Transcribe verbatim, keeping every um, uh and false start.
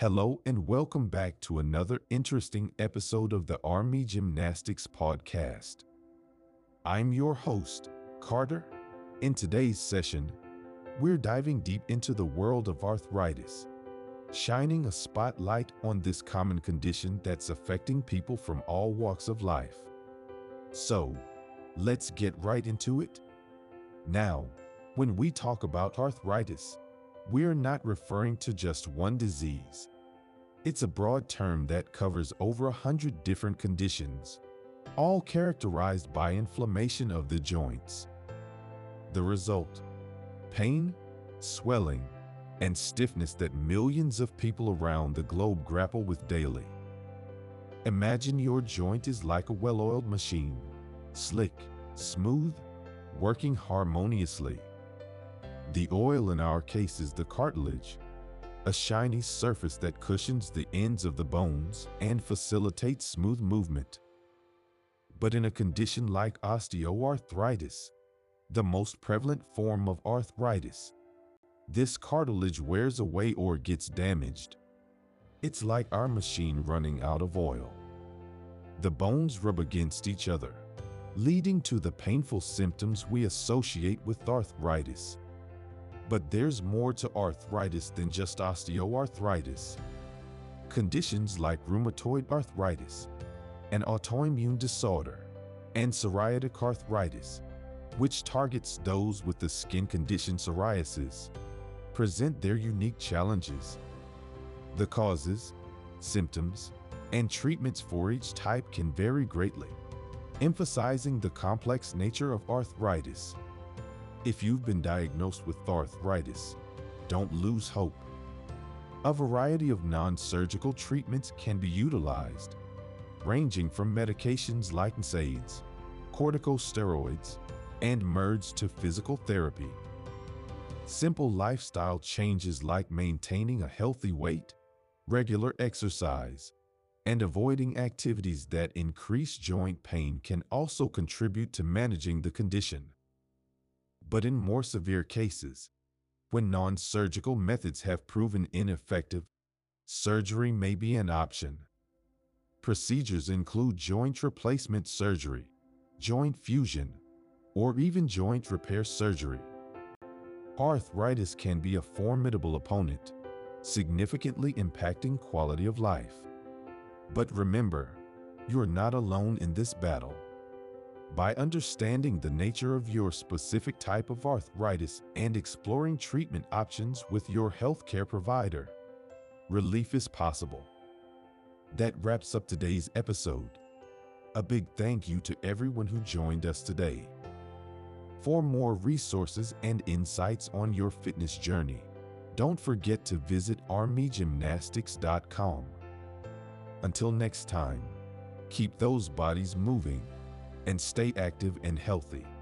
Hello and welcome back to another interesting episode of the Army Gymnastics Podcast. I'm your host, Carter. In today's session, we're diving deep into the world of arthritis, shining a spotlight on this common condition that's affecting people from all walks of life. So, let's get right into it. Now, when we talk about arthritis, we're not referring to just one disease. It's a broad term that covers over a hundred different conditions, all characterized by inflammation of the joints. The result: pain, swelling, and stiffness that millions of people around the globe grapple with daily. Imagine your joint is like a well-oiled machine, slick, smooth, working harmoniously. The oil in our case is the cartilage, a shiny surface that cushions the ends of the bones and facilitates smooth movement. But in a condition like osteoarthritis, the most prevalent form of arthritis, this cartilage wears away or gets damaged. It's like our machine running out of oil. The bones rub against each other, leading to the painful symptoms we associate with arthritis. But there's more to arthritis than just osteoarthritis. Conditions like rheumatoid arthritis, an autoimmune disorder, and psoriatic arthritis, which targets those with the skin condition psoriasis, present their unique challenges. The causes, symptoms, and treatments for each type can vary greatly, emphasizing the complex nature of arthritis. If you've been diagnosed with arthritis, don't lose hope. A variety of non-surgical treatments can be utilized, ranging from medications like N SAIDs, corticosteroids, and M E R Ds to physical therapy. Simple lifestyle changes like maintaining a healthy weight, regular exercise, and avoiding activities that increase joint pain can also contribute to managing the condition. But in more severe cases, when non-surgical methods have proven ineffective, surgery may be an option. Procedures include joint replacement surgery, joint fusion, or even joint repair surgery. Arthritis can be a formidable opponent, significantly impacting quality of life. But remember, you're not alone in this battle. By understanding the nature of your specific type of arthritis and exploring treatment options with your healthcare provider, relief is possible. That wraps up today's episode. A big thank you to everyone who joined us today. For more resources and insights on your fitness journey, don't forget to visit army gymnastics dot com. Until next time, keep those bodies moving and stay active and healthy.